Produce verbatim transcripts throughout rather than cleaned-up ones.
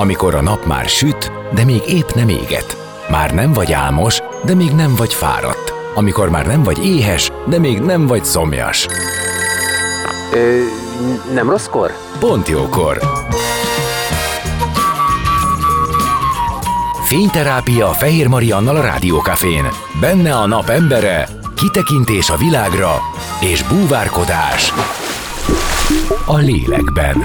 Amikor a nap már süt, de még épp nem éget. Már nem vagy álmos, de még nem vagy fáradt. Amikor már nem vagy éhes, de még nem vagy szomjas. Ö, nem rosszkor? Pont jókor! Fényterápia Fehér Mariannal a Rádió Cafén. Benne a nap embere, kitekintés a világra és búvárkodás a lélekben.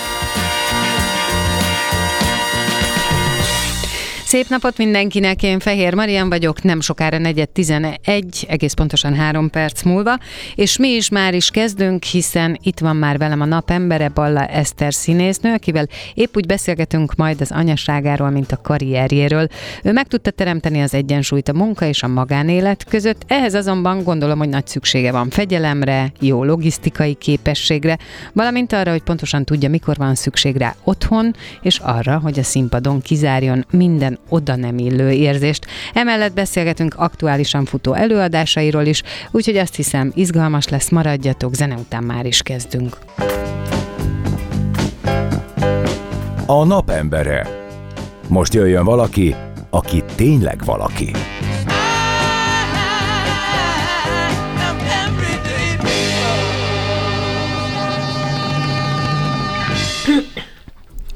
Szép napot mindenkinek, én Fehér Marian vagyok, nem sokára negyed tizenegy, egész pontosan három perc múlva, és mi is már is kezdünk, hiszen itt van már velem a napembere, Balla Eszter színésznő, akivel épp úgy beszélgetünk majd az anyaságáról, mint a karrierjéről. Ő meg tudta teremteni az egyensúlyt a munka és a magánélet között, ehhez azonban gondolom, hogy nagy szüksége van fegyelemre, jó logisztikai képességre, valamint arra, hogy pontosan tudja, mikor van szükség rá otthon, és arra, hogy a színpadon kizárjon minden oda nem illő érzést. Emellett beszélgetünk aktuálisan futó előadásairól is, úgyhogy azt hiszem, izgalmas lesz, maradjatok, zene után már is kezdünk. A napembere. Most jöjjön valaki, aki tényleg valaki.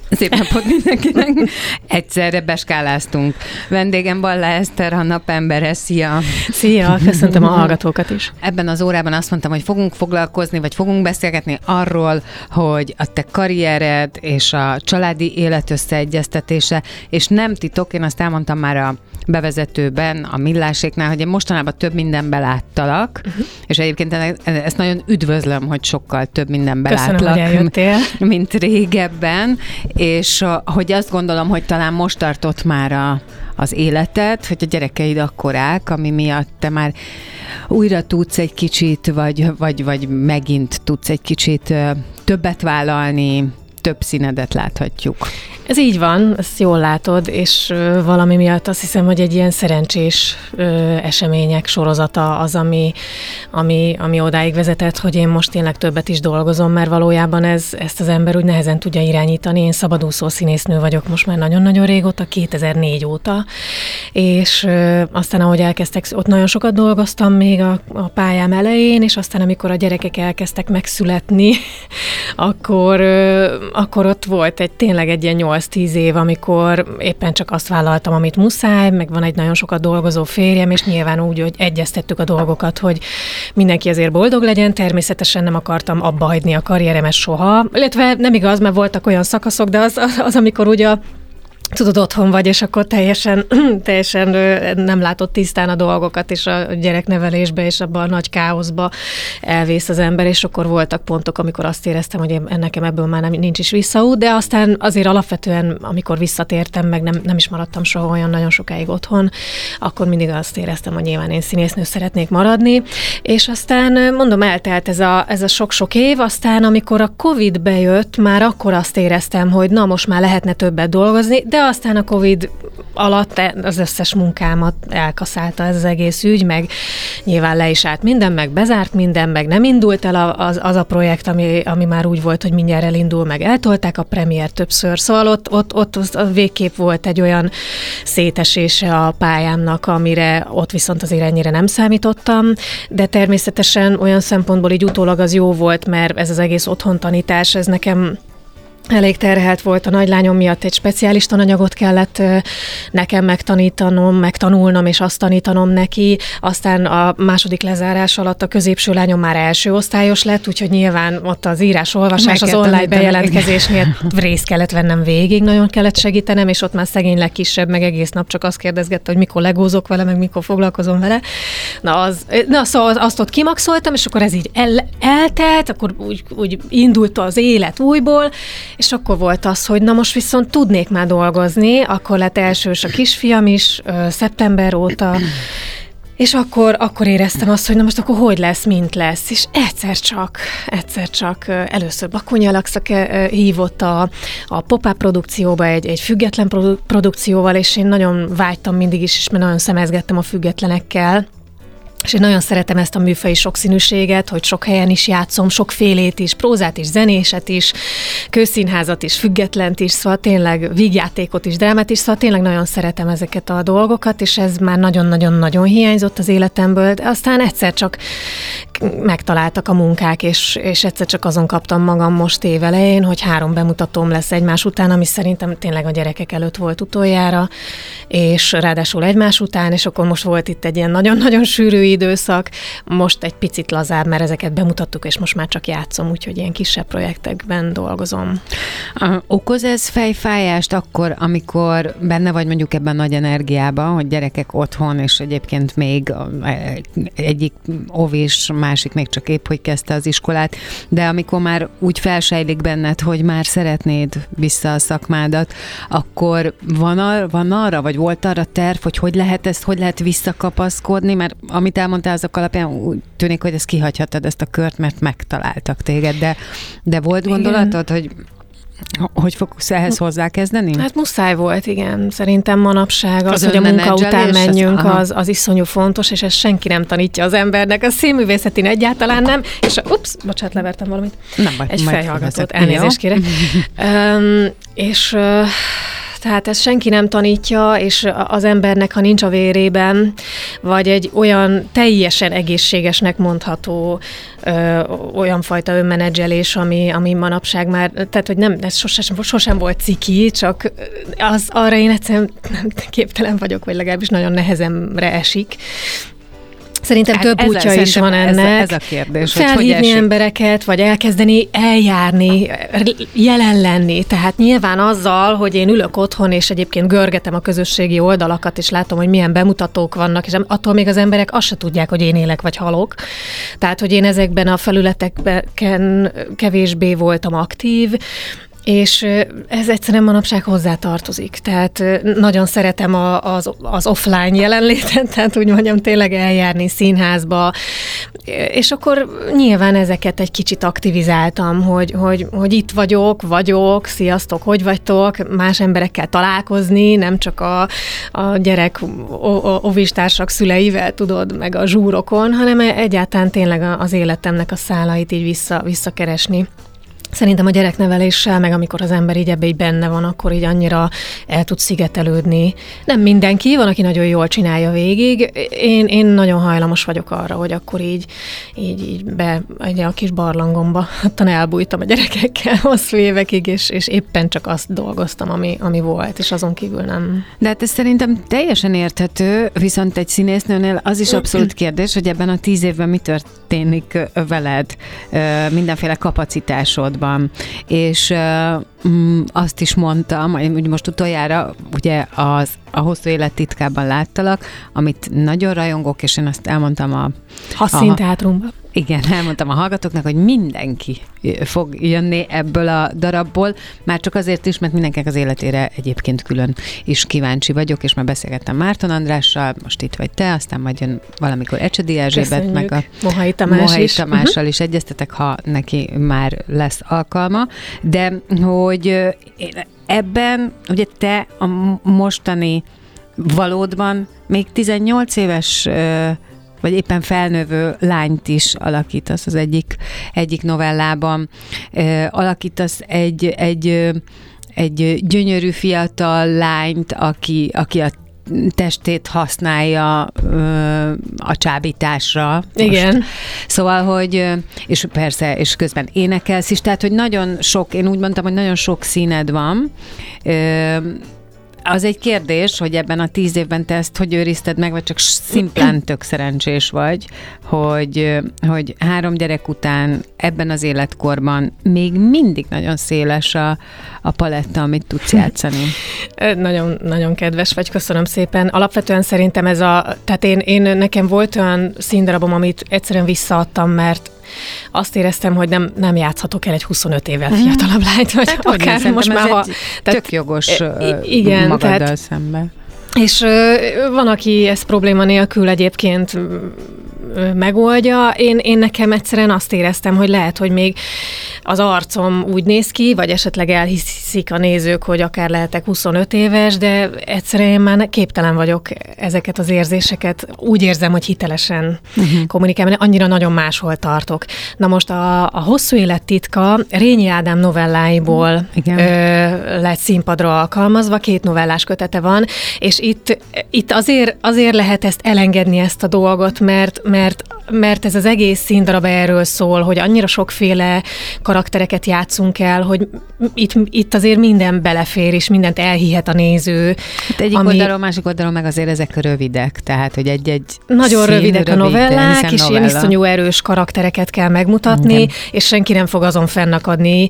Szép napot mindenkinek. Egyszerre beskáláztunk. Vendégem Balla Eszter, a napembere. Szia! Szia! Köszöntöm a hallgatókat is. Ebben az órában azt mondtam, hogy fogunk foglalkozni, vagy fogunk beszélgetni arról, hogy a te karriered és a családi élet összeegyeztetése, és nem titok, én azt elmondtam már a bevezetőben, a Milláséknál, hogy én mostanában több mindenben láttalak, uh-huh. és egyébként ezt nagyon üdvözlöm, hogy sokkal több mindenben látlak, mint régebben, és hogy azt gondolom, hogy talán most tartott már a, az életed, hogy a gyerekeid akkorák, ami miatt te már újra tudsz egy kicsit, vagy, vagy, vagy megint tudsz egy kicsit többet vállalni, több színedet láthatjuk. Ez így van, ezt jól látod, és valami miatt azt hiszem, hogy egy ilyen szerencsés események sorozata az, ami, ami, ami odáig vezetett, hogy én most tényleg többet is dolgozom, mert valójában ez, ezt az ember úgy nehezen tudja irányítani. Én szabadúszó színésznő vagyok most már nagyon-nagyon régóta, kétezer-négy óta, és aztán ahogy elkezdtek, ott nagyon sokat dolgoztam még a, a pályám elején, és aztán amikor a gyerekek elkezdtek megszületni, akkor, akkor ott volt egy tényleg egy ilyen nyolc-tíz év, amikor éppen csak azt vállaltam, amit muszáj, meg van egy nagyon sokat dolgozó férjem, és nyilván úgy, hogy egyeztettük a dolgokat, hogy mindenki azért boldog legyen, természetesen nem akartam abba hagyni a karrieremet soha, illetve nem igaz, mert voltak olyan szakaszok, de az, az, az amikor ugye a tudod, otthon vagy, és akkor teljesen, teljesen nem látod tisztán a dolgokat, és a gyereknevelésbe, és abban a nagy káoszba elvész az ember, és akkor voltak pontok, amikor azt éreztem, hogy én, nekem ebből már nem, nincs is visszaút, de aztán azért alapvetően, amikor visszatértem, meg nem, nem is maradtam soha olyan nagyon sokáig otthon, akkor mindig azt éreztem, hogy nyilván én színésznő szeretnék maradni, és aztán mondom, eltelt ez a, ez a sok-sok év, aztán amikor a Covid bejött, már akkor azt éreztem, hogy na, most már lehetne többet dolgozni, de aztán a Covid alatt az összes munkámat elkaszálta ez az egész ügy, meg nyilván le is állt minden, meg bezárt minden, meg nem indult el az, az a projekt, ami, ami már úgy volt, hogy mindjárt elindul, meg eltolták a premier többször. Szóval ott, ott, ott, ott végképp volt egy olyan szétesése a pályámnak, amire ott viszont azért ennyire nem számítottam, de természetesen olyan szempontból így utólag az jó volt, mert ez az egész otthontanítás, ez nekem elég terhelt volt, a nagylányom miatt egy speciális tananyagot kellett nekem megtanítanom, megtanulnom, és azt tanítanom neki. Aztán a második lezárás alatt a középső lányom már első osztályos lett, úgyhogy nyilván ott az írás-olvasás, az online bejelentkezésnél részt kellett vennem végig, nagyon kellett segítenem, és ott már szegény legkisebb, meg egész nap csak azt kérdezgette, hogy mikor legózok vele, meg mikor foglalkozom vele. Na, az, na szóval azt ott kimaxoltam, és akkor ez így el, eltelt, akkor úgy, úgy indult az élet újból, és akkor volt az, hogy na most viszont tudnék már dolgozni, akkor lett elsős a kisfiam is, szeptember óta, és akkor, akkor éreztem azt, hogy na most akkor hogy lesz, mint lesz, és egyszer csak, egyszer csak először Bakonyi Alakszak hívott a, a pop-up produkcióba egy, egy független produ- produkcióval, és én nagyon vágytam mindig is, és mert nagyon szemezgettem a függetlenekkel, És én nagyon szeretem ezt a műfai sokszínűséget, hogy sok helyen is játszom, sokfélét is, prózát is, zenéset is, kőszínházat is, függetlent is, szóval tényleg vígjátékot is, drámát is, szóval tényleg nagyon szeretem ezeket a dolgokat, és ez már nagyon-nagyon-nagyon hiányzott az életemből, de aztán egyszer csak megtaláltak a munkák, és, és egyszer csak azon kaptam magam most év elején, hogy három bemutatóm lesz egymás után, ami szerintem tényleg a gyerekek előtt volt utoljára, és ráadásul egymás után, és akkor most volt itt egy ilyen nagyon-nagyon sűrű időszak, most egy picit lazább, mert ezeket bemutattuk, és most már csak játszom, úgyhogy ilyen kisebb projektekben dolgozom. Okoz ez fejfájást akkor, amikor benne vagy mondjuk ebben nagy energiában, hogy gyerekek otthon, és egyébként még egyik óvis, másik még csak épp, hogy kezdte az iskolát, de amikor már úgy felsejlik benned, hogy már szeretnéd vissza a szakmádat, akkor van, ar- van arra, vagy volt arra terv, hogy hogy lehet ezt, hogy lehet visszakapaszkodni, mert amit elmondtál azok alapján, úgy tűnik, hogy ezt kihagyhatod ezt a kört, mert megtaláltak téged, de, de volt gondolatod, igen, hogy hogy fogsz ehhez hozzákezdeni? Hát muszáj volt, igen. Szerintem manapság az, az hogy a munka után menjünk, az, az, az iszonyú fontos, és ezt senki nem tanítja az embernek. A színművészetén egyáltalán nem, és a, ups, bocsánat, levertem valamit. Nem baj, egy fejhallgatót, elnézést kérek. um, és uh, tehát ezt senki nem tanítja, és az embernek, ha nincs a vérében, vagy egy olyan teljesen egészségesnek mondható ö, olyan fajta önmenedzselés, ami, ami manapság már, tehát hogy nem, ez sosem, sosem volt ciki, csak az, arra én egyszerűen nem képtelen vagyok, vagy legalábbis nagyon nehezemre esik. Szerintem hát több útja is van ennek. Ez a kérdés, felhívni hogy hogy embereket, vagy elkezdeni eljárni, jelen lenni. Tehát nyilván azzal, hogy én ülök otthon, és egyébként görgetem a közösségi oldalakat, és látom, hogy milyen bemutatók vannak, és attól még az emberek azt se tudják, hogy én élek, vagy halok. Tehát, hogy én ezekben a felületeken kevésbé voltam aktív, és ez egyszerűen manapság hozzátartozik. Tehát nagyon szeretem a, az, az offline jelenlétet, tehát úgy mondjam, tényleg eljárni színházba, és akkor nyilván ezeket egy kicsit aktivizáltam, hogy, hogy, hogy itt vagyok, vagyok, sziasztok, hogy vagytok, más emberekkel találkozni, nem csak a, a gyerek óvistársak szüleivel, tudod, meg a zsúrokon, hanem egyáltalán tényleg az életemnek a szálait így vissza, visszakeresni. Szerintem a gyerekneveléssel, meg amikor az ember így ebbe így benne van, akkor így annyira el tud szigetelődni. Nem mindenki, van, aki nagyon jól csinálja végig. Én, én nagyon hajlamos vagyok arra, hogy akkor így, így, így be egy a kis barlangomba ottan elbújtam a gyerekekkel hosszú évekig, és, és éppen csak azt dolgoztam, ami, ami volt, és azon kívül nem. De hát ez szerintem teljesen érthető, viszont egy színésznőnél az is abszolút kérdés, hogy ebben a tíz évben mi történik veled, mindenféle kapacitásodban. És uh, mm, azt is mondtam, hogy most utoljára ugye az, a Hosszú élet titkában láttalak, amit nagyon rajongok, és én azt elmondtam a... Hasszínteátrumban. Igen, elmondtam a hallgatóknak, hogy mindenki fog jönni ebből a darabból, már csak azért is, mert mindenkinek az életére egyébként külön is kíváncsi vagyok, és már beszélgettem Márton Andrással, most itt vagy te, aztán majd jön valamikor Ecsedi Elzsébet, meg a Mohai Tamás Mohai is. Tamással uh-huh. is egyeztetek, ha neki már lesz alkalma, de hogy ebben, ugye te a mostani valódban még tizennyolc éves vagy éppen felnövő lányt is alakítasz az egyik, egyik novellában. Alakítasz egy, egy, egy gyönyörű fiatal lányt, aki, aki a testét használja ö, a csábításra. Igen. Most. Szóval, hogy és persze, és közben énekelsz is, tehát, hogy nagyon sok, én úgy mondtam, hogy nagyon sok színed van. Ö, Az egy kérdés, hogy ebben a tíz évben te ezt hogy őrizted meg, vagy csak szimplán tök szerencsés vagy, hogy, hogy három gyerek után ebben az életkorban még mindig nagyon széles a, a paletta, amit tudsz játszani. nagyon, nagyon kedves vagy, köszönöm szépen. Alapvetően szerintem ez a, tehát én, én nekem volt olyan színdarabom, amit egyszerűen visszaadtam, mert azt éreztem, hogy nem, nem játszhatok el egy huszonöt évvel fiatalabb lányt, vagy hát, akár nem, most már, ha... Tehát, tök jogos igen, magaddal tehát, szemben. És van, aki ezt probléma nélkül egyébként megoldja. Én, én nekem egyszerűen azt éreztem, hogy lehet, hogy még az arcom úgy néz ki, vagy esetleg elhisz, hiszik a nézők, hogy akár lehetek huszonöt éves, de egyszerűen én már képtelen vagyok ezeket az érzéseket. Úgy érzem, hogy hitelesen uh-huh. kommunikálni, annyira nagyon máshol tartok. Na most a, a Hosszú élet titka Rényi Ádám novelláiból uh, ö, lett színpadra alkalmazva, két novellás kötete van, és itt, itt azért, azért lehet ezt elengedni, ezt a dolgot, mert, mert, mert ez az egész színdarab erről szól, hogy annyira sokféle karaktereket játszunk el, hogy itt, itt azért minden belefér, és mindent elhihet a néző. Hát egyik ami... oldalon, másik oldalon meg azért ezek rövidek, tehát hogy egy-egy nagyon rövidek rövid, a novellák, és novella. Ilyen iszonyú erős karaktereket kell megmutatni, igen. és senki nem fog azon fennakadni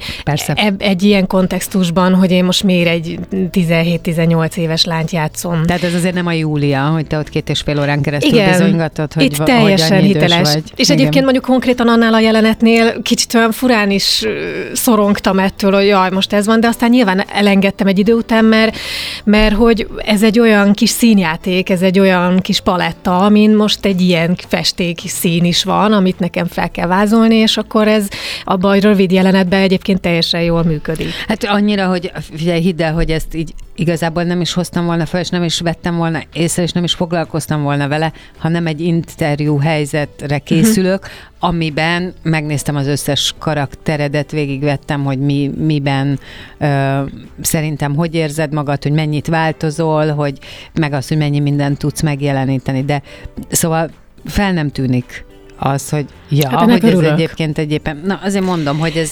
e- egy ilyen kontextusban, hogy én most miért egy tizenhét-tizennyolc éves lányt játszom. Tehát ez azért nem a Júlia, hogy te ott két és fél órán keresztül igen. bizonygatod, hogy itt teljesen hogy hiteles. Vagy. És igen. egyébként mondjuk konkrétan annál a jelenetnél kicsit olyan furán is szorongtam ettől, hogy jaj, most ez van, de aztán nyilván elengedtem egy idő után, mert, mert hogy ez egy olyan kis színjáték, ez egy olyan kis paletta, amin most egy ilyen festék szín is van, amit nekem fel kell vázolni, és akkor ez abban a rövid jelenetben egyébként teljesen jól működik. Hát annyira, hogy figyelj, hidd el, hogy ezt így igazából nem is hoztam volna fel, és nem is vettem volna észre, és nem is foglalkoztam volna vele, hanem egy interjú helyzetre készülök, amiben megnéztem az összes karakteredet, végigvettem, hogy mi, miben ö, szerintem hogy érzed magad, hogy mennyit változol, hogy meg az, hogy mennyi mindent tudsz megjeleníteni, de szóval fel nem tűnik az, hogy ja, hát hogy ez egyébként egyébként, na azért mondom, hogy ez,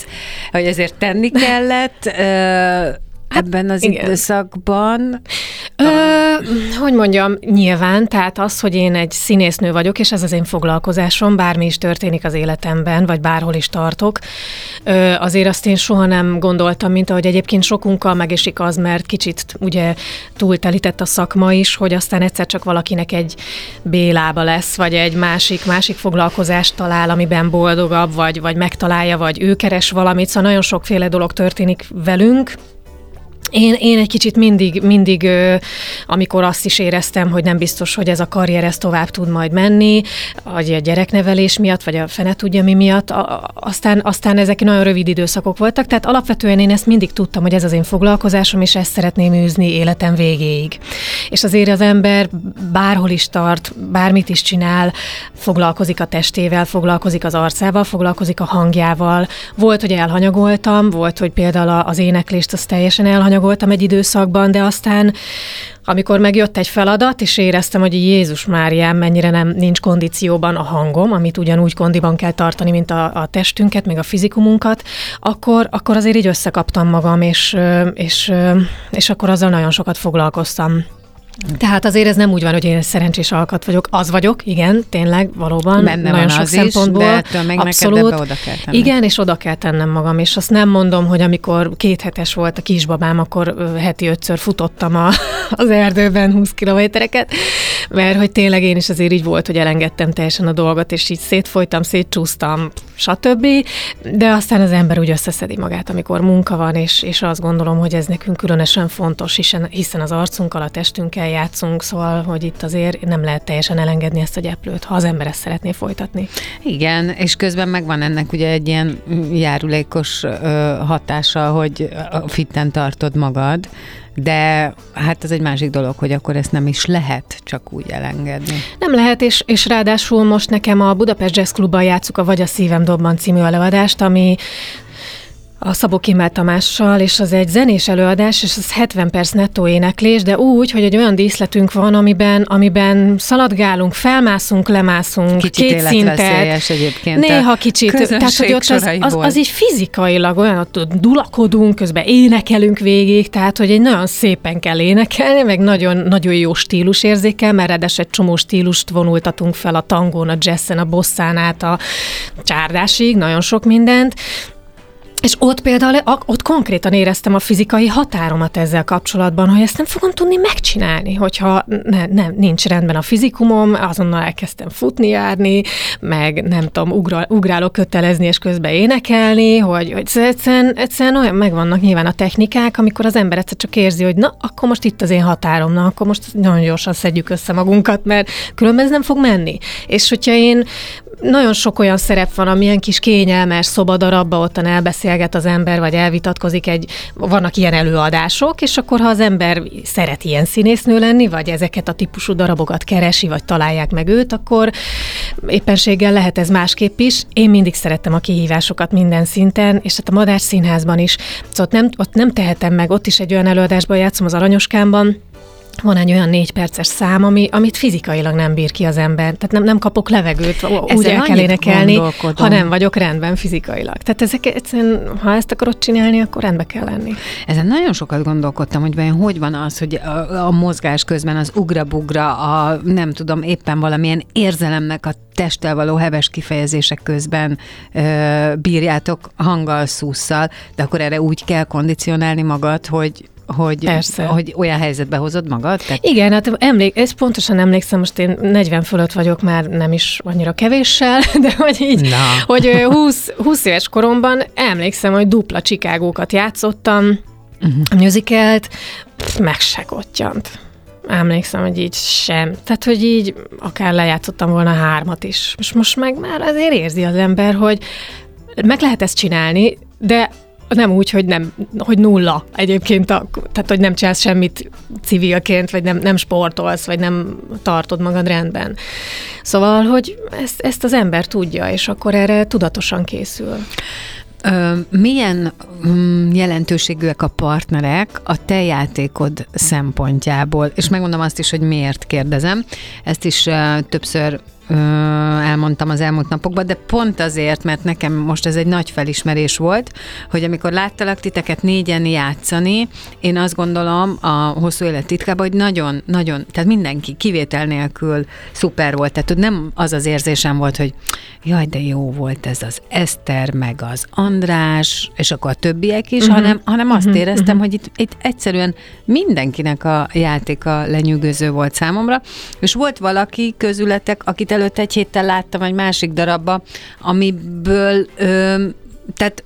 hogy ezért tenni kellett, ö, ebben az igen. időszakban? Ö, hogy mondjam, nyilván, tehát az, hogy én egy színésznő vagyok, és ez az én foglalkozásom, bármi is történik az életemben, vagy bárhol is tartok, ö, azért azt én soha nem gondoltam, mint ahogy egyébként sokunkkal megesik az, mert kicsit ugye túltelített a szakma is, hogy aztán egyszer csak valakinek egy bélába lesz, vagy egy másik, másik foglalkozást talál, amiben boldogabb, vagy, vagy megtalálja, vagy ő keres valamit, szóval nagyon sokféle dolog történik velünk. Én, én egy kicsit mindig, mindig, amikor azt is éreztem, hogy nem biztos, hogy ez a karrier, ez tovább tud majd menni, vagy a gyereknevelés miatt, vagy a fene tudja mi miatt, aztán, aztán ezek nagyon rövid időszakok voltak, tehát alapvetően én ezt mindig tudtam, hogy ez az én foglalkozásom, és ezt szeretném űzni életem végéig. És azért az ember bárhol is tart, bármit is csinál, foglalkozik a testével, foglalkozik az arcával, foglalkozik a hangjával. Volt, hogy elhanyagoltam, volt, hogy például az éneklést azt teljesen elhanyagoltam, voltam egy időszakban, de aztán amikor megjött egy feladat, és éreztem, hogy Jézus Máriám, mennyire nem nincs kondícióban a hangom, amit ugyanúgy kondiban kell tartani, mint a, a testünket, meg a fizikumunkat, akkor, akkor azért így összekaptam magam, és, és, és akkor azzal nagyon sokat foglalkoztam. Tehát azért ez nem úgy van, hogy én szerencsés alkat vagyok. Az vagyok, igen, tényleg, valóban. Benne nagyon sok szempontból. Is, de ettől meg abszolút, neked oda kell tennem. Igen, és oda kell tennem magam. És azt nem mondom, hogy amikor két hetes volt a kisbabám, akkor heti ötször futottam a, az erdőben húsz kilométereket, mert hogy tényleg én is azért így volt, hogy elengedtem teljesen a dolgot, és így szétfolytam, szétcsúsztam, stb. De aztán az ember úgy összeszedi magát, amikor munka van, és, és azt gondolom, hogy ez nekünk különösen fontos, hiszen az arcunkkal, a testünkkel játszunk, szóval, hogy itt azért nem lehet teljesen elengedni ezt a gyeplőt, ha az ember ezt szeretné folytatni. Igen, és közben megvan ennek ugye egy ilyen járulékos ö, hatása, hogy fitten tartod magad, de hát ez egy másik dolog, hogy akkor ezt nem is lehet csak úgy elengedni. Nem lehet, és, és ráadásul most nekem a Budapest Jazz Clubban játsszuk a Vagy a szívem dobban című előadást, ami a Szabó Kimmel Tamással, és az egy zenés előadás, és az hetven perc nettó éneklés, de úgy, hogy egy olyan díszletünk van, amiben, amiben szaladgálunk, felmászunk, lemászunk, kicsit két szintet, néha kicsit, tehát hogy ott az, az, az így fizikailag olyan, ott dulakodunk, közben énekelünk végig, tehát hogy egy nagyon szépen kell énekelni, meg nagyon, nagyon jó stílusérzékkel, mert ráadásul egy csomó stílust vonultatunk fel a tangón, a jazzen, a bosszán át, a csárdásig, nagyon sok mindent. És ott például, ott konkrétan éreztem a fizikai határomat ezzel kapcsolatban, hogy ezt nem fogom tudni megcsinálni, hogyha ne, nem, nincs rendben a fizikumom, azonnal elkezdtem futni, járni, meg nem tudom, ugra, ugrálok kötelezni, és közben énekelni, hogy, hogy egyszerűen, egyszerűen olyan megvannak nyilván a technikák, amikor az ember egyszer csak érzi, hogy na, akkor most itt az én határom, na, akkor most nagyon gyorsan szedjük össze magunkat, mert különben ez nem fog menni. És hogyha én nagyon sok olyan szerep van, amilyen kis kényelmes szobadarabba ottan elbeszélget az ember, vagy elvitatkozik egy, vannak ilyen előadások, és akkor ha az ember szeret ilyen színésznő lenni, vagy ezeket a típusú darabokat keresi, vagy találják meg őt, akkor éppenséggel lehet ez másképp is. Én mindig szerettem a kihívásokat minden szinten, és hát a Madárszínházban is. Szóval ott nem, ott nem tehetem meg, ott is egy olyan előadásban játszom, az Aranyoskámban, van egy olyan négy perces szám, ami, amit fizikailag nem bír ki az ember. Tehát nem, nem kapok levegőt, úgy el kell énekelni, ha nem vagyok rendben fizikailag. Tehát ezek egyszerűen, ha ezt akarod csinálni, akkor rendbe kell lenni. Ezen nagyon sokat gondolkodtam, hogy vajon hogy van az, hogy a, a mozgás közben az ugra-bugra, a nem tudom, éppen valamilyen érzelemnek a testtel való heves kifejezések közben ö, bírjátok hanggal, szusszal, de akkor erre úgy kell kondicionálni magad, hogy Hogy, hogy olyan helyzetbe hozod magad? Tehát... Igen, hát emlék, ezt pontosan emlékszem, most én negyven fölött vagyok már, nem is annyira kevéssel, de hogy így, Na. hogy húsz, húsz éves koromban emlékszem, hogy dupla Chicago-kat játszottam, uh-huh. a musicalt, meg se gottyant. Emlékszem, hogy így sem. Tehát, hogy így akár lejátszottam volna hármat is. És most meg már azért érzi az ember, hogy meg lehet ezt csinálni, de nem úgy, hogy, nem, hogy nulla egyébként, a, tehát hogy nem csinálsz semmit civilként, vagy nem, nem sportolsz, vagy nem tartod magad rendben. Szóval, hogy ezt, ezt az ember tudja, és akkor erre tudatosan készül. Milyen jelentőségűek a partnerek a te játékod szempontjából? És megmondom azt is, hogy miért kérdezem. Ezt is többször elmondtam az elmúlt napokban, de pont azért, mert nekem most ez egy nagy felismerés volt, hogy amikor láttalak titeket négyen játszani, én azt gondolom a Hosszú élet titkában, hogy nagyon-nagyon, tehát mindenki kivétel nélkül szuper volt, tehát nem az az érzésem volt, hogy jaj, de jó volt ez az Eszter, meg az András, és akkor a többiek is, uh-huh. hanem, hanem azt uh-huh. éreztem, hogy itt, itt egyszerűen mindenkinek a játéka lenyűgöző volt számomra, és volt valaki közületek, akit előtt egy héttel láttam egy másik darabba, amiből, ö, tehát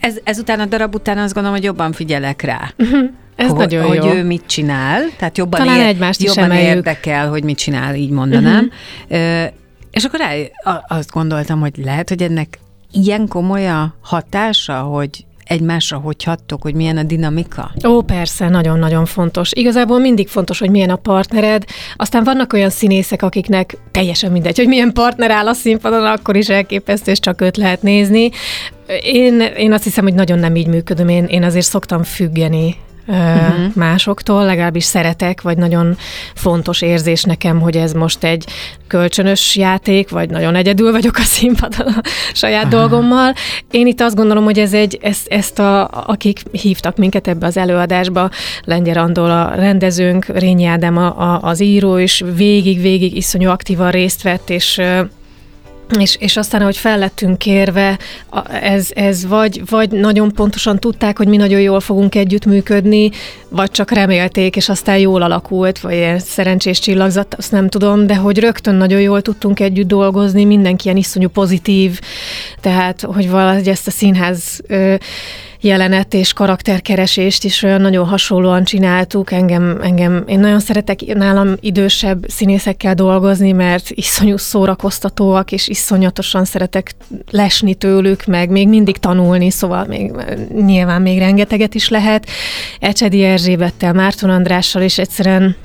ez, ezután a darab után azt gondolom, hogy jobban figyelek rá. Uh-huh. Ez hogy, nagyon hogy jó. Ő mit csinál, tehát jobban, Talán ér, jobban érdekel, hogy mit csinál, így mondanám. Uh-huh. Ö, és akkor rá azt gondoltam, hogy lehet, hogy ennek ilyen komoly a hatása, hogy egymásra hogy hattok, hogy milyen a dinamika? Ó, persze, nagyon-nagyon fontos. Igazából mindig fontos, hogy milyen a partnered. Aztán vannak olyan színészek, akiknek teljesen mindegy, hogy milyen partner áll a színpadon, akkor is elképesztő, és csak őt lehet nézni. Én, én azt hiszem, hogy nagyon nem így működöm. Én, én azért szoktam függeni Uh-huh. másoktól, legalábbis szeretek, vagy nagyon fontos érzés nekem, hogy ez most egy kölcsönös játék, vagy nagyon egyedül vagyok a színpadon a saját Aha. dolgommal. Én itt azt gondolom, hogy ez egy, ezt, ezt a, akik hívtak minket ebbe az előadásba, Lengyel And a rendezőnk, Rényi Ádám a, a, az író, és végig-végig iszonyú aktívan részt vett, és És, és aztán, ahogy fel lettünk kérve, ez, ez vagy, vagy nagyon pontosan tudták, hogy mi nagyon jól fogunk együttműködni, vagy csak remélték, és aztán jól alakult, vagy ilyen szerencsés csillagzat, azt nem tudom, de hogy rögtön nagyon jól tudtunk együtt dolgozni, mindenki ilyen iszonyú pozitív, tehát, hogy valahogy ezt a színház jelenet és karakterkeresést is olyan nagyon hasonlóan csináltuk. Engem, engem, én nagyon szeretek nálam idősebb színészekkel dolgozni, mert iszonyú szórakoztatóak, és iszonyatosan szeretek lesni tőlük, meg még mindig tanulni, szóval még, nyilván még rengeteget is lehet. Ecsedi Elzsébettel, Márton Andrással is egyszerűen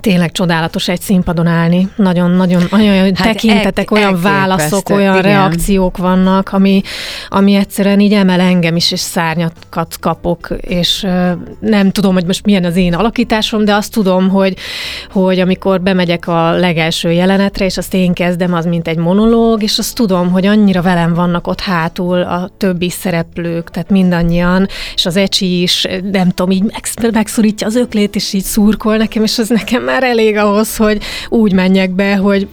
tényleg csodálatos egy színpadon állni. Nagyon-nagyon olyan hát tekintetek, el, olyan válaszok, olyan igen. reakciók vannak, ami, ami egyszerűen így emel engem is, és szárnyakat kapok, és uh, nem tudom, hogy most milyen az én alakításom, de azt tudom, hogy, hogy amikor bemegyek a legelső jelenetre, és azt én kezdem, az mint egy monológ, és azt tudom, hogy annyira velem vannak ott hátul a többi szereplők, tehát mindannyian, és az Ecsi is, nem tudom, így megszorítja az öklét, és így szurkol nekem, és az nekem már elég ahhoz, hogy úgy menjek be, hogy,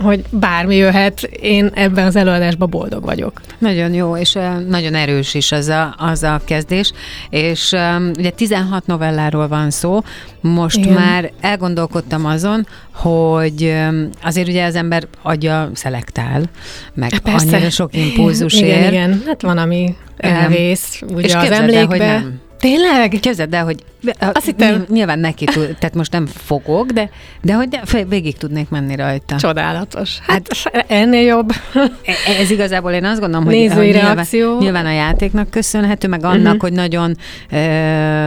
hogy bármi jöhet, én ebben az előadásban boldog vagyok. Nagyon jó, és nagyon erős is az a, az a kezdés, és ugye tizenhat novelláról van szó, most Igen. már elgondolkodtam azon, hogy azért ugye az ember agya szelektál, meg Há, annyira sok impulzus ér. Igen, igen, hát van, ami elvész, ugye és az emlékbe. El, hogy nem. Tényleg? Képzeld el, hogy azt hittem, nyilván neki tud, tehát most nem fogok, de, de hogy végig tudnék menni rajta. Csodálatos. Hát, hát ennél jobb. Ez igazából én azt gondolom, hogy, hogy nyilván, nyilván a játéknak köszönhető, meg annak, uh-huh. hogy nagyon,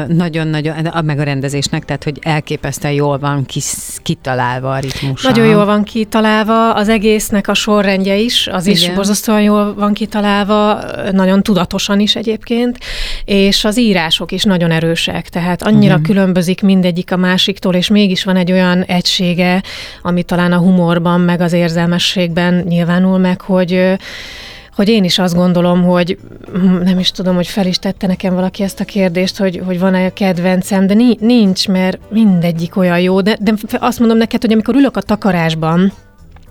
nagyon, nagyon, meg a rendezésnek, tehát hogy elképesztően jól van kis, kitalálva a ritmusa. Nagyon jól van kitalálva, az egésznek a sorrendje is, az Igen. is borzasztóan jól van kitalálva, nagyon tudatosan is egyébként, és az írások is nagyon erősek, tehát annyira mm. különbözik mindegyik a másiktól, és mégis van egy olyan egysége, ami talán a humorban, meg az érzelmességben nyilvánul meg, hogy, hogy én is azt gondolom, hogy nem is tudom, hogy fel is tette nekem valaki ezt a kérdést, hogy, hogy van-e a kedvencem, de nincs, mert mindegyik olyan jó, de, de azt mondom neked, hogy amikor ülök a takarásban,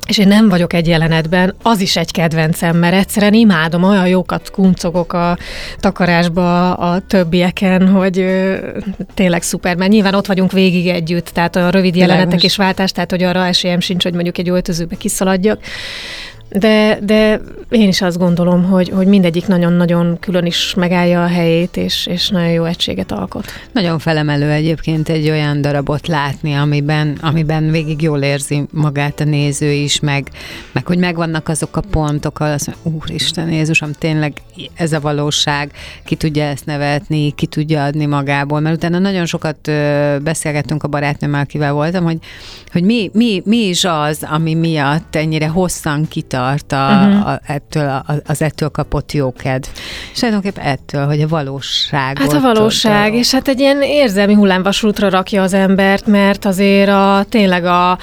és én nem vagyok egy jelenetben, az is egy kedvencem, mert egyszerűen imádom, olyan jókat kuncogok a takarásba a többieken, hogy ö, tényleg szuper, mert nyilván ott vagyunk végig együtt, tehát a rövid jelenetek Bilágos. És váltás, tehát hogy arra esélyem sincs, hogy mondjuk egy öltözőbe kiszaladjak. De, de én is azt gondolom, hogy, hogy mindegyik nagyon-nagyon külön is megállja a helyét, és, és nagyon jó egységet alkot. Nagyon felemelő egyébként egy olyan darabot látni, amiben, amiben végig jól érzi magát a néző is, meg, meg hogy megvannak azok a pontok, ahol azt mondja, Úristen, Jézusom, tényleg ez a valóság, ki tudja ezt nevetni, ki tudja adni magából, mert utána nagyon sokat beszélgettünk a barátnőmmel, akivel voltam, hogy, hogy mi, mi, mi is az, ami miatt ennyire hosszan kitart A, uh-huh. a, ettől, a, az ettől kapott jókedv. És tulajdonképpen ettől, hogy a valóság. Hát a valóság, csoda. És hát egy ilyen érzelmi hullámvasútra rakja az embert, mert azért a, tényleg a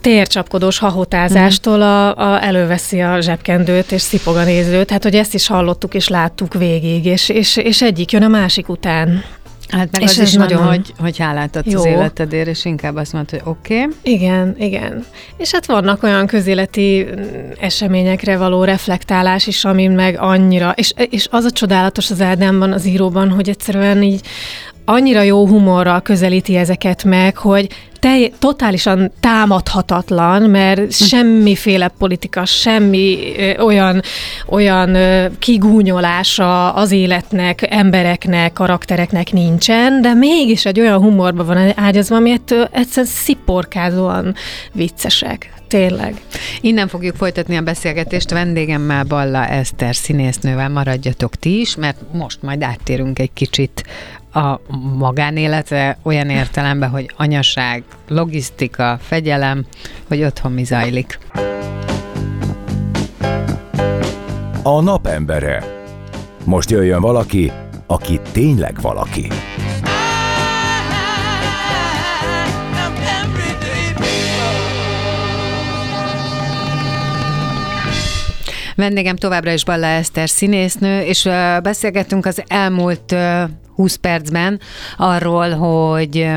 tércsapkodós hahotázástól a, a előveszi a zsebkendőt, és szipog a nézőt. Hát, hogy ezt is hallottuk, és láttuk végig, és, és, és egyik jön a másik után. Hát meg és az is nagyon, hogy, hogy hálát adsz az életedért, és inkább azt mondod, hogy oké. Okay. Igen, igen. És hát vannak olyan közéleti eseményekre való reflektálás is, ami meg annyira, és, és az a csodálatos az Ádámban, az íróban, hogy egyszerűen így annyira jó humorral közelíti ezeket meg, hogy te, totálisan támadhatatlan, mert semmiféle politika, semmi ö, olyan, olyan ö, kigúnyolása az életnek, embereknek, karaktereknek nincsen, de mégis egy olyan humorban van ágyazva, ami ettől egyszerűen sziporkázóan viccesek. Tényleg. Innen fogjuk folytatni a beszélgetést vendégemmel, Balla Eszter színésznővel. Maradjatok ti is, mert most majd áttérünk egy kicsit a magánéletre, olyan értelemben, hogy anyaság, logisztika, fegyelem, hogy otthon mi zajlik. A napembere. Most jöjjön valaki, aki tényleg valaki. Vendégem továbbra is Balla Eszter színésznő, és beszélgettünk az elmúlt húsz percben arról, hogy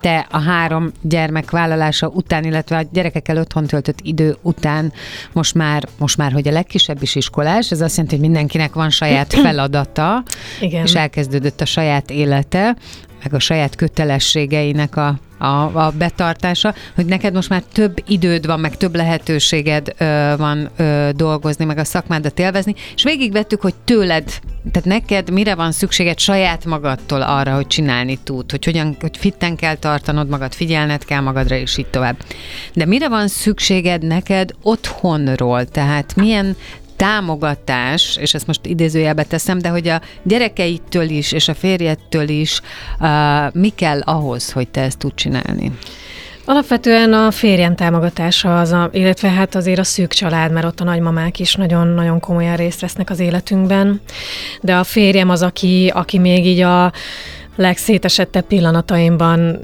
te a három gyermek vállalása után, illetve a gyerekekkel otthon töltött idő után most már, most már, hogy a legkisebb is iskolás, ez azt jelenti, hogy mindenkinek van saját feladata, Igen. és elkezdődött a saját élete, meg a saját kötelességeinek a, a, a betartása, hogy neked most már több időd van, meg több lehetőséged ö, van ö, dolgozni, meg a szakmádat élvezni, és végigvettük, hogy tőled, tehát neked mire van szükséged saját magadtól arra, hogy csinálni tud, hogy hogyan, hogy fitten kell tartanod magad, figyelned kell magadra, és így tovább. De mire van szükséged neked otthonról, tehát milyen támogatás, és ezt most idézőjelbe teszem, de hogy a gyerekeidtől is, és a férjedtől is uh, mi kell ahhoz, hogy te ezt tud csinálni? Alapvetően a férjem támogatása az, a, illetve hát azért a szűk család, mert ott a nagymamák is nagyon-nagyon komolyan részt vesznek az életünkben, de a férjem az, aki, aki még így a legszétesettebb pillanataimban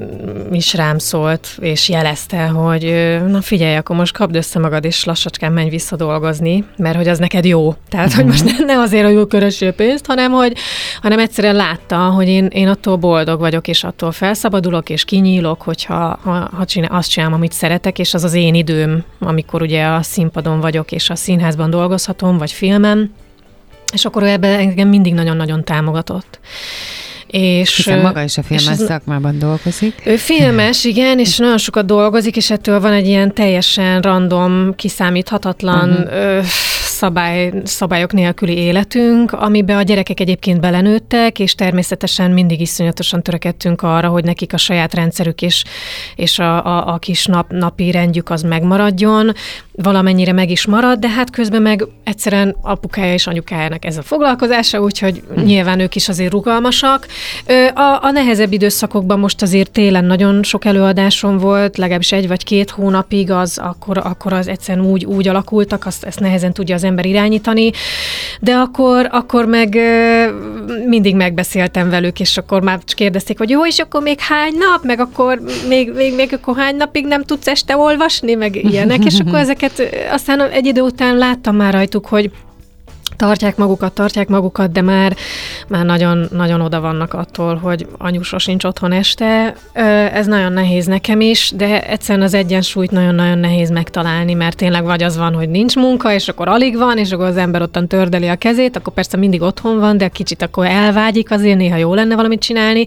is rám szólt, és jelezte, hogy na figyelj, akkor most kapd össze magad, és lassacskán menj vissza dolgozni, mert hogy az neked jó. Tehát, hogy most ne azért, hogy jól keressél pénzt, hanem, hogy, hanem egyszerűen látta, hogy én, én attól boldog vagyok, és attól felszabadulok, és kinyílok, hogyha ha, ha csinál, azt csinálom, amit szeretek, és az az én időm, amikor ugye a színpadon vagyok, és a színházban dolgozhatom, vagy filmen, és akkor ebben engem mindig nagyon-nagyon támogatott. És hiszen maga is a filmes szakmában dolgozik. Ő filmes, igen, és nagyon sokat dolgozik, és ettől van egy ilyen teljesen random, kiszámíthatatlan uh-huh. ö, szabály, szabályok nélküli életünk, amiben a gyerekek egyébként belenőttek, és természetesen mindig iszonyatosan törekedtünk arra, hogy nekik a saját rendszerük is, és a, a, a kis nap, napi rendjük az megmaradjon, valamennyire meg is marad, de hát közben meg egyszerűen apukája és anyukájának ez a foglalkozása, úgyhogy nyilván ők is azért rugalmasak. A, a nehezebb időszakokban most azért télen nagyon sok előadásom volt, legalábbis egy vagy két hónapig, az akkor, akkor az egyszerűen úgy, úgy alakultak, azt, ezt nehezen tudja az ember irányítani, de akkor, akkor meg mindig megbeszéltem velük, és akkor már kérdezték, hogy jó, és akkor még hány nap, meg akkor még, még, még akkor hány napig nem tudsz este olvasni, meg ilyenek, és akkor ezeket aztán egy idő után láttam már rajtuk, hogy tartják magukat, tartják magukat, de már, már nagyon, nagyon oda vannak attól, hogy anyu sosincs otthon este. Ez nagyon nehéz nekem is, de egyszerűen az egyensúlyt nagyon-nagyon nehéz megtalálni, mert tényleg vagy az van, hogy nincs munka, és akkor alig van, és akkor az ember ottan tördeli a kezét, akkor persze mindig otthon van, de kicsit akkor elvágyik azért, néha jó lenne valamit csinálni,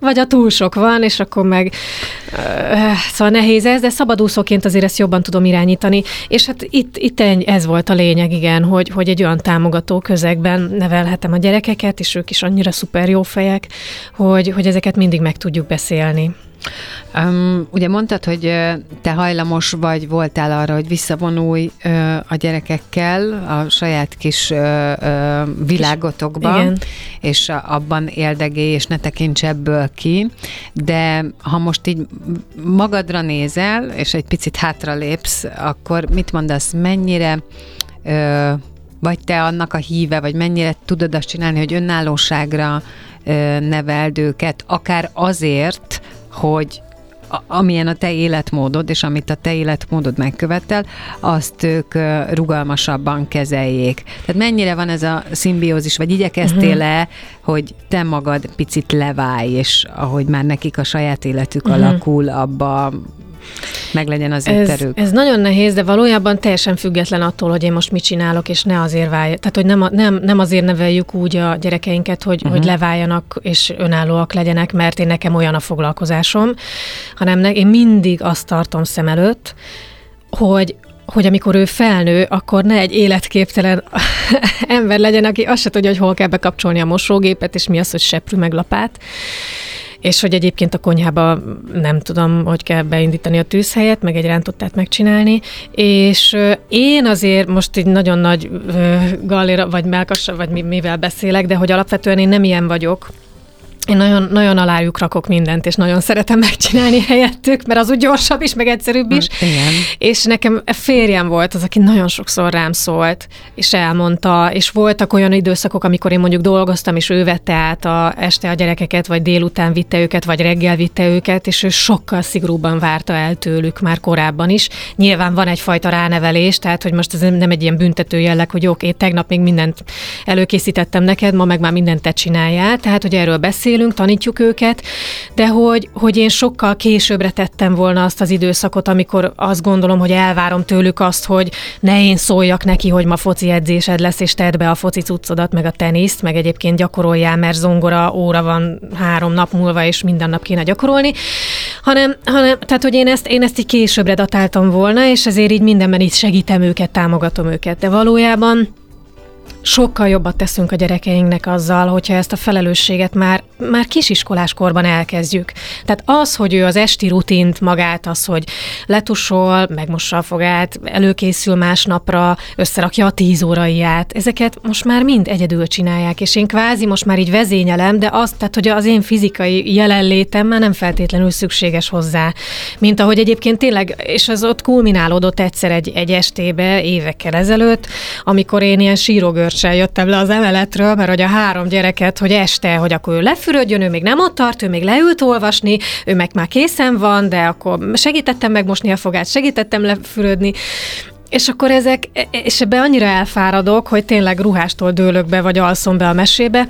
vagy a túl sok van, és akkor meg szóval nehéz ez, de szabadúszóként azért ezt jobban tudom irányítani, és hát itt, itt ez volt a lényeg, igen, hogy, hogy egy olyan támogatás közegben nevelhetem a gyerekeket, és ők is annyira szuper jó fejek, hogy, hogy ezeket mindig meg tudjuk beszélni. Um, ugye mondtad, hogy te hajlamos vagy voltál arra, hogy visszavonulj uh, a gyerekekkel a saját kis uh, uh, világotokban, igen, és abban éldegélj, és ne tekints ebből ki, de ha most így magadra nézel, és egy picit hátralépsz, akkor mit mondasz, mennyire uh, vagy te annak a híve, vagy mennyire tudod azt csinálni, hogy önállóságra neveld őket, akár azért, hogy a, amilyen a te életmódod, és amit a te életmódod megkövetel, azt ők rugalmasabban kezeljék. Tehát mennyire van ez a szimbiózis, vagy igyekeztél uh-huh. le, hogy te magad picit leválj, és ahogy már nekik a saját életük uh-huh. alakul, abba meglegyen az ez, étterük. Ez nagyon nehéz, de valójában teljesen független attól, hogy én most mit csinálok, és ne azért válj. Tehát, hogy nem, a, nem, nem azért neveljük úgy a gyerekeinket, hogy, uh-huh. hogy leváljanak, és önállóak legyenek, mert én nekem olyan a foglalkozásom, hanem ne, én mindig azt tartom szem előtt, hogy hogy amikor ő felnő, akkor ne egy életképtelen ember legyen, aki azt se tudja, hogy hol kell bekapcsolni a mosógépet, és mi az, hogy seprű meg lapát. És hogy egyébként a konyhába nem tudom, hogy kell beindítani a tűzhelyet, meg egy rántottát megcsinálni, és én azért most így nagyon nagy galléra, vagy melkassa, vagy mivel beszélek, de hogy alapvetően én nem ilyen vagyok. Én nagyon, nagyon alájuk rakok mindent, és nagyon szeretem megcsinálni helyettük, mert az úgy gyorsabb is, meg egyszerűbb is. Igen. És nekem férjem volt az, aki nagyon sokszor rám szólt, és elmondta, és voltak olyan időszakok, amikor én mondjuk dolgoztam, és ő vette át a, este a gyerekeket, vagy délután vitte őket, vagy reggel vitte őket, és ő sokkal szigorúban várta el tőlük már korábban is. Nyilván van egyfajta ránevelés, tehát hogy most ez nem egy ilyen büntető jelleg, hogy oké, tegnap még mindent előkészítettem neked, ma meg már mindent te csináljál, tehát hogy erről beszél, tanítjuk őket, de hogy, hogy én sokkal későbbre tettem volna azt az időszakot, amikor azt gondolom, hogy elvárom tőlük azt, hogy ne én szóljak neki, hogy ma foci edzésed lesz, és tedd be a foci cuccodat, meg a teniszt, meg egyébként gyakoroljál, mert zongora óra van három nap múlva, és minden nap kéne gyakorolni, hanem, hanem tehát, hogy én ezt, én ezt így későbbre datáltam volna, és ezért így mindenben így segítem őket, támogatom őket, de valójában sokkal jobbat teszünk a gyerekeinknek azzal, hogyha ezt a felelősséget már, már kisiskolás korban elkezdjük. Tehát az, hogy ő az esti rutint magát, az, hogy letusol, megmossa a fogát, előkészül másnapra, összerakja a tíz óraiját, ezeket most már mind egyedül csinálják, és én kvázi most már így vezényelem, de azt, tehát, hogy az én fizikai jelenlétem már nem feltétlenül szükséges hozzá. Mint ahogy egyébként tényleg, és az ott kulminálódott egyszer egy, egy estébe évekkel ezelőtt, amikor én ilyen sírogőr jöttem le az emeletről, mert hogy a három gyereket, hogy este, hogy akkor ő lefürödjön, ő még nem ott tart, ő még leült olvasni, ő meg már készen van, de akkor segítettem megmosni a fogát, segítettem lefürödni, és akkor ezek, és ebbe annyira elfáradok, hogy tényleg ruhástól dőlök be, vagy alszom be a mesébe,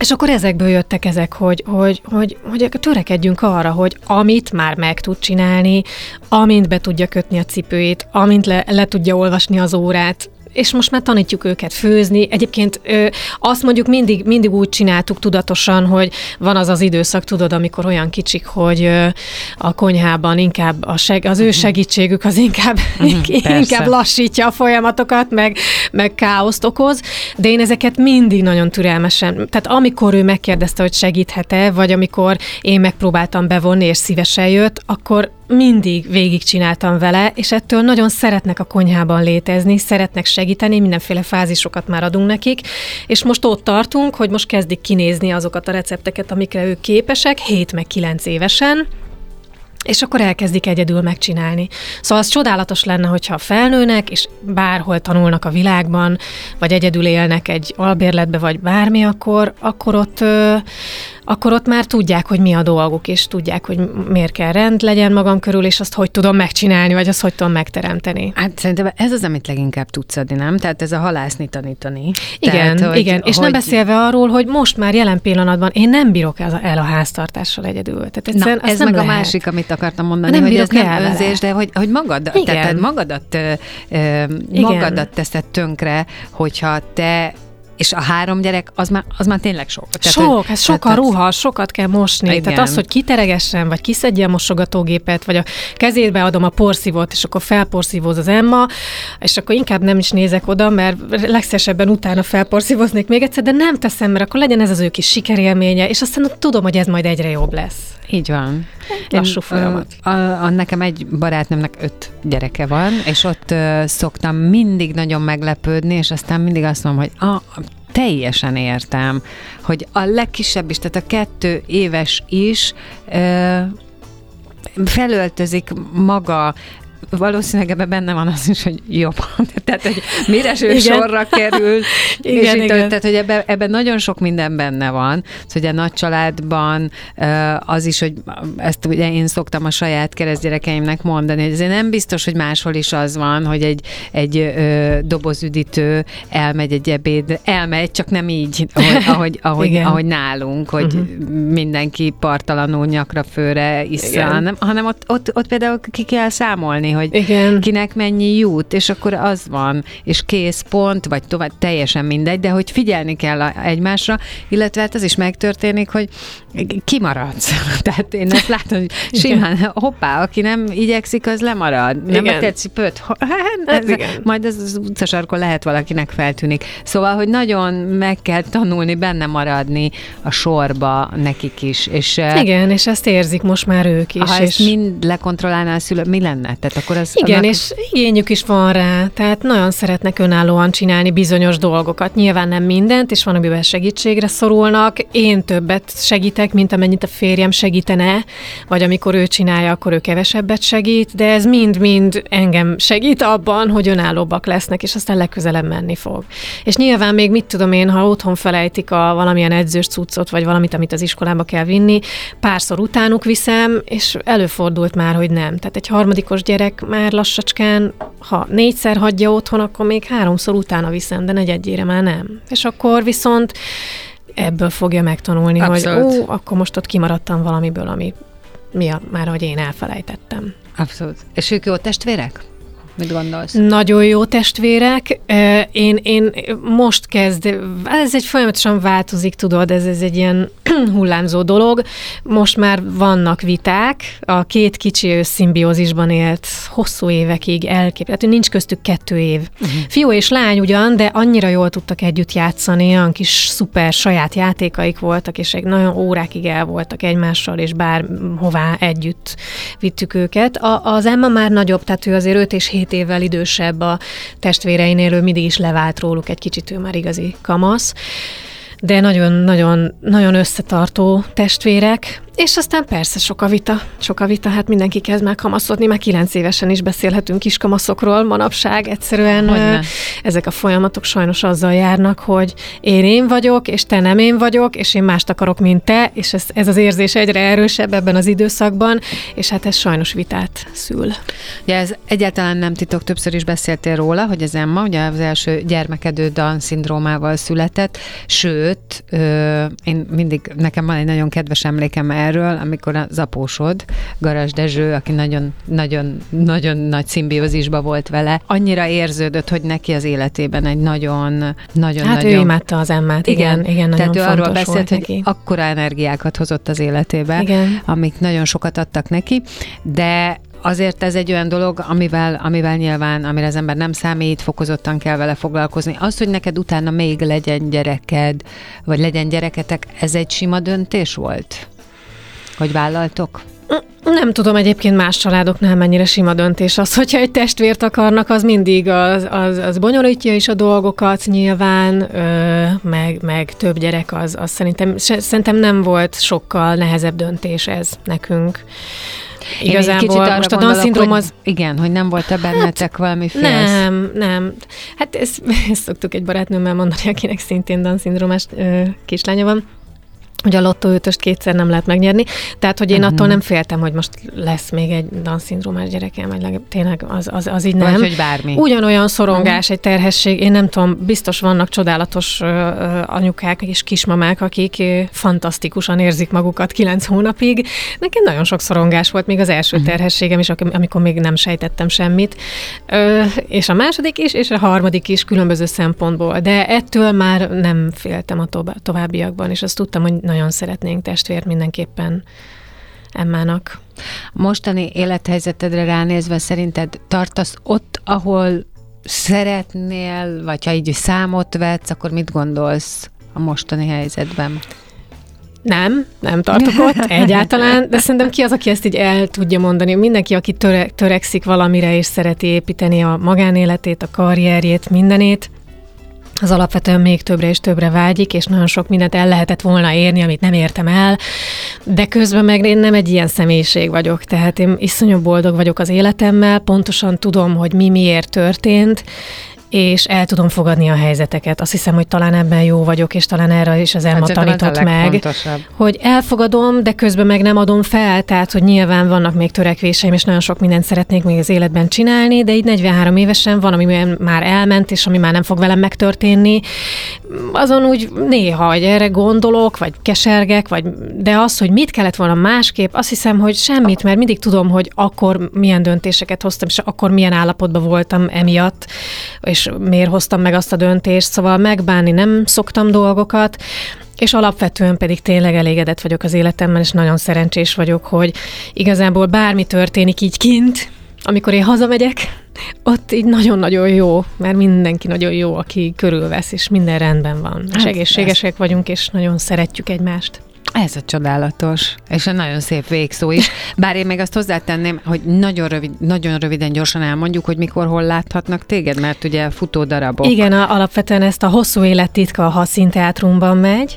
és akkor ezekből jöttek ezek, hogy, hogy, hogy, hogy törekedjünk arra, hogy amit már meg tud csinálni, amint be tudja kötni a cipőjét, amint le, le tudja olvasni az órát, és most már tanítjuk őket főzni. Egyébként ö, azt mondjuk mindig, mindig úgy csináltuk tudatosan, hogy van az az időszak, tudod, amikor olyan kicsik, hogy ö, a konyhában inkább a seg, az ő segítségük az inkább, uh-huh, inkább lassítja a folyamatokat, meg, meg káoszt okoz, de én ezeket mindig nagyon türelmesen, tehát amikor ő megkérdezte, hogy segíthet-e, vagy amikor én megpróbáltam bevonni, és szívesen jött, akkor mindig végigcsináltam vele, és ettől nagyon szeretnek a konyhában létezni, szeretnek segíteni, mindenféle fázisokat már adunk nekik, és most ott tartunk, hogy most kezdik kinézni azokat a recepteket, amikre ők képesek, hét meg kilenc évesen, és akkor elkezdik egyedül megcsinálni. Szóval az csodálatos lenne, hogyha felnőnek, és bárhol tanulnak a világban, vagy egyedül élnek egy albérletbe, vagy bármi, akkor, akkor, ott, akkor ott már tudják, hogy mi a dolguk, és tudják, hogy miért kell rend legyen magam körül, és azt hogy tudom megcsinálni, vagy azt hogy tudom megteremteni. Hát szerintem ez az, amit leginkább tudsz adni, nem? Tehát ez a halászni, tanítani. Igen, Tehát, hogy, igen. És hogy... nem beszélve arról, hogy most már jelen pillanatban én nem bírok el a háztartással egyedül. Tehát egyszerűen Na, ez meg lehet. A másik, amit akartam mondani, nem hogy ez nem önzés, de hogy, hogy magad, tehát magadat, magadat teszed tönkre, hogyha te, és a három gyerek, az már, az már tényleg sok. Tehát, sok, ez sok a ruha, sokat kell mosni. Igen. Tehát az, hogy kiteregessen, vagy kiszedje a mosogatógépet, vagy a kezébe adom a porszívót, és akkor felporszívóz az Emma, és akkor inkább nem is nézek oda, mert legszívesebben utána felporszívoznék még egyszer, de nem teszem, mert akkor legyen ez az ő kis sikerélménye, és aztán tudom, hogy ez majd egyre jobb lesz. Így van. Lassú folyamat. A, a, a, nekem egy barátnőmnek öt gyereke van, és ott ö, szoktam mindig nagyon meglepődni, és aztán mindig azt mondom, hogy a, teljesen értem, hogy a legkisebb is, tehát a kettő éves is ö, felöltözik maga. Valószínűleg ebben benne van az is, hogy jobban. Tehát, hogy mire ő sorra kerül. Igen, és itt, tehát, hogy ebben, ebben nagyon sok minden benne van. Szóval ugye a nagy családban az is, hogy ezt ugye én szoktam a saját keresztgyerekeimnek mondani, hogy azért nem biztos, hogy máshol is az van, hogy egy, egy dobozüdítő elmegy egy ebéd, elmegy, csak nem így, ahogy, ahogy, ahogy, ahogy nálunk, hogy uh-huh. mindenki partalanul nyakra főre iszja, hanem, hanem ott, ott, ott például ki kell számolni, hogy igen. kinek mennyi jut, és akkor az van, és kész, pont, vagy tovább, teljesen mindegy, de hogy figyelni kell egymásra, illetve hát az is megtörténik, hogy kimaradsz. Tehát én ezt látom, hogy simán, igen. hoppá, aki nem igyekszik, az lemarad. Igen. Nem tetszik öt. Hát, majd az, az utcasarkon lehet valakinek feltűnik. Szóval, hogy nagyon meg kell tanulni, benne maradni a sorba nekik is. És, igen, és ezt érzik most már ők is. Ha és... ezt mind lekontrollálná a szülő, mi lenne? Tehát akkor az, igen, annak... és igényük is van rá, tehát nagyon szeretnek önállóan csinálni bizonyos dolgokat. Nyilván nem mindent, és van, amiben segítségre szorulnak. Én többet segítek, mint amennyit a férjem segítene, vagy amikor ő csinálja, akkor ő kevesebbet segít, de ez mind-mind engem segít abban, hogy önállóbbak lesznek, és aztán legközelebb menni fog. És nyilván még mit tudom én, ha otthon felejtik a valamilyen edzős cuccot, vagy valamit, amit az iskolába kell vinni, párszor utánuk viszem, és előfordult már, hogy nem. Tehát egy harmadikos gyerek már lassacskán, ha négyszer hagyja otthon, akkor még háromszor utána viszem, de negyedjére már nem. És akkor viszont ebből fogja megtanulni, abszolút. Hogy ó, akkor most ott kimaradtam valamiből, ami mi a, már, hogy én elfelejtettem. Abszolút. És ők jó testvérek? Mit gondolsz? Nagyon jó testvérek. Én, én most kezd, ez egy folyamatosan változik, tudod, ez, ez egy ilyen hullámzó dolog. Most már vannak viták, a két kicsi szimbiózisban élt hosszú évekig elképesztő, tehát nincs köztük kettő év. Uh-huh. Fiú és lány ugyan, de annyira jól tudtak együtt játszani, olyan kis szuper saját játékaik voltak, és egy nagyon órákig el voltak egymással, és bárhová együtt vittük őket. A, az Emma már nagyobb, tehát ő azért öt és hét évvel idősebb a testvéreinél, ő mindig is levált róluk egy kicsit, ő már igazi kamasz, de nagyon-nagyon nagyon összetartó testvérek, és aztán persze sok a vita, sok a vita, hát mindenki kezd már kamaszodni, már kilenc évesen is beszélhetünk kiskamaszokról manapság, egyszerűen ö, ezek a folyamatok sajnos azzal járnak, hogy én én vagyok, és te nem én vagyok, és én mást akarok, mint te, és ez, ez az érzés egyre erősebb ebben az időszakban, és hát ez sajnos vitát szül. Ja, ez egyáltalán nem titok, többször is beszéltél róla, hogy az Emma ugye az első gyermekedő Down-szindrómával született, sőt, ö, én mindig, nekem van egy nagyon kedves emlékem erről, amikor az apósod, Garas Dezső, aki nagyon, nagyon, nagyon nagy szimbiózisba volt vele, annyira érződött, hogy neki az életében egy nagyon, nagyon hát nagyon... ő imádta az Emmát, igen, igen, igen, nagyon fontos arról beszélt, hogy neki akkora energiákat hozott az életébe, igen, amik nagyon sokat adtak neki, de azért ez egy olyan dolog, amivel, amivel nyilván, amire az ember nem számít, fokozottan kell vele foglalkozni. Az, hogy neked utána még legyen gyereked, vagy legyen gyereketek, ez egy sima döntés volt? Hogy vállaltok? Nem tudom egyébként más családoknál mennyire sima döntés az, hogyha egy testvért akarnak, az mindig az, az, az bonyolítja is a dolgokat nyilván, ö, meg, meg több gyerek, az, az szerintem, szerintem nem volt sokkal nehezebb döntés ez nekünk. Én igazából most a Down-szindróm az... Igen, hogy nem volt-e bennetek hát, valami félsz? Nem, nem. Hát ezt, ezt szoktuk egy barátnőmmel mondani, akinek szintén Down-szindrómás ö, kislánya van, hogy a lottóötöst kétszer nem lehet megnyerni. Tehát, hogy én uh-huh. attól nem féltem, hogy most lesz még egy Down-szindrómás gyerekem, vagy leg, tényleg az, az, az így nem. Vagy, hogy bármi. Ugyanolyan szorongás, uh-huh. egy terhesség, én nem tudom, biztos vannak csodálatos uh, anyukák és kismamák, akik uh, fantasztikusan érzik magukat kilenc hónapig. Nekem nagyon sok szorongás volt, még az első uh-huh. terhességem is, amikor még nem sejtettem semmit. Uh, és a második is, és a harmadik is különböző szempontból. De ettől már nem féltem a to- továbbiakban, és azt tudtam, hogy nagyon szeretnénk testvért mindenképpen Emmának. Mostani élethelyzetedre ránézve szerinted tartasz ott, ahol szeretnél, vagy ha így számot vetsz, akkor mit gondolsz a mostani helyzetben? Nem, nem tartok ott egyáltalán, de szerintem ki az, aki ezt így el tudja mondani. Mindenki, aki töre, törekszik valamire és szereti építeni a magánéletét, a karrierjét, mindenét, az alapvetően még többre és többre vágyik, és nagyon sok mindent el lehetett volna érni, amit nem értem el, de közben meg én nem egy ilyen személyiség vagyok, tehát én iszonyú boldog vagyok az életemmel, pontosan tudom, hogy mi miért történt, és el tudom fogadni a helyzeteket. Azt hiszem, hogy talán ebben jó vagyok, és talán erre is az Emma tanított meg, hogy elfogadom, de közben meg nem adom fel, tehát, hogy nyilván vannak még törekvéseim, és nagyon sok mindent szeretnék még az életben csinálni, de így negyvenhárom évesen van, ami már elment, és ami már nem fog velem megtörténni. Azon úgy néha, hogy erre gondolok, vagy kesergek, vagy, de az, hogy mit kellett volna másképp, azt hiszem, hogy semmit, mert mindig tudom, hogy akkor milyen döntéseket hoztam, és akkor milyen állapotban voltam emiatt, és miért hoztam meg azt a döntést, szóval megbánni nem szoktam dolgokat, és alapvetően pedig tényleg elégedett vagyok az életemmel, és nagyon szerencsés vagyok, hogy igazából bármi történik így kint, amikor én hazamegyek, ott így nagyon-nagyon jó, mert mindenki nagyon jó, aki körülvesz, és minden rendben van. Hát, és egészségesek ez. vagyunk, és nagyon szeretjük egymást. Ez a csodálatos, és egy nagyon szép végszó is. Bár én még azt hozzátenném, hogy nagyon, rövid, nagyon röviden gyorsan elmondjuk, hogy mikor, hol láthatnak téged, mert ugye futó darabok. Igen, a, alapvetően ezt a Hosszú élet titka a Haszín Teátrumban megy.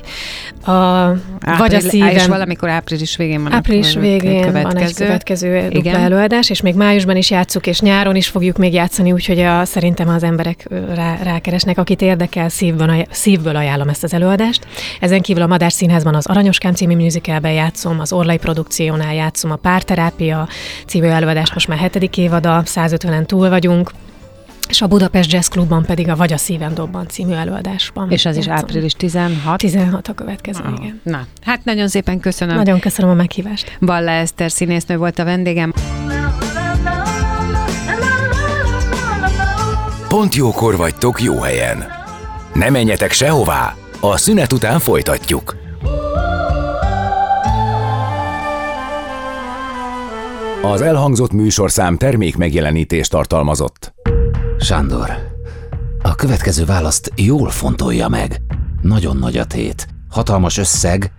A, április, vagy a szívem. És valamikor április végén van. Április a, végén következő. van egy következő dupla előadás, és még májusban is játsszuk, és nyáron is fogjuk még játszani, úgyhogy a, szerintem az emberek rá, rákeresnek, akit érdekel, szívből, szívből ajánlom ezt az előadást. Ezen kívül a Madárszínházban az Aranyoskám című musicalben játszom, az Orlai produkciónál játszom, a Párterápia című előadás most már hetedik évada, százötvenen túl vagyunk, és a Budapest Jazz Clubban pedig a Vagy a szívem dobban című előadásban. És az játszom. Is április tizenhatodika? tizenhatodika a következő, oh. igen. Na, hát nagyon szépen köszönöm. Nagyon köszönöm a meghívást. Balla Eszter színésznő volt a vendégem. Pont jókor vagytok jó helyen. Ne menjetek sehová, a szünet után folytatjuk. Az elhangzott műsorszám termékmegjelenítést tartalmazott. Sándor, a következő választ jól fontolja meg. Nagyon nagy a tét, hatalmas összeg,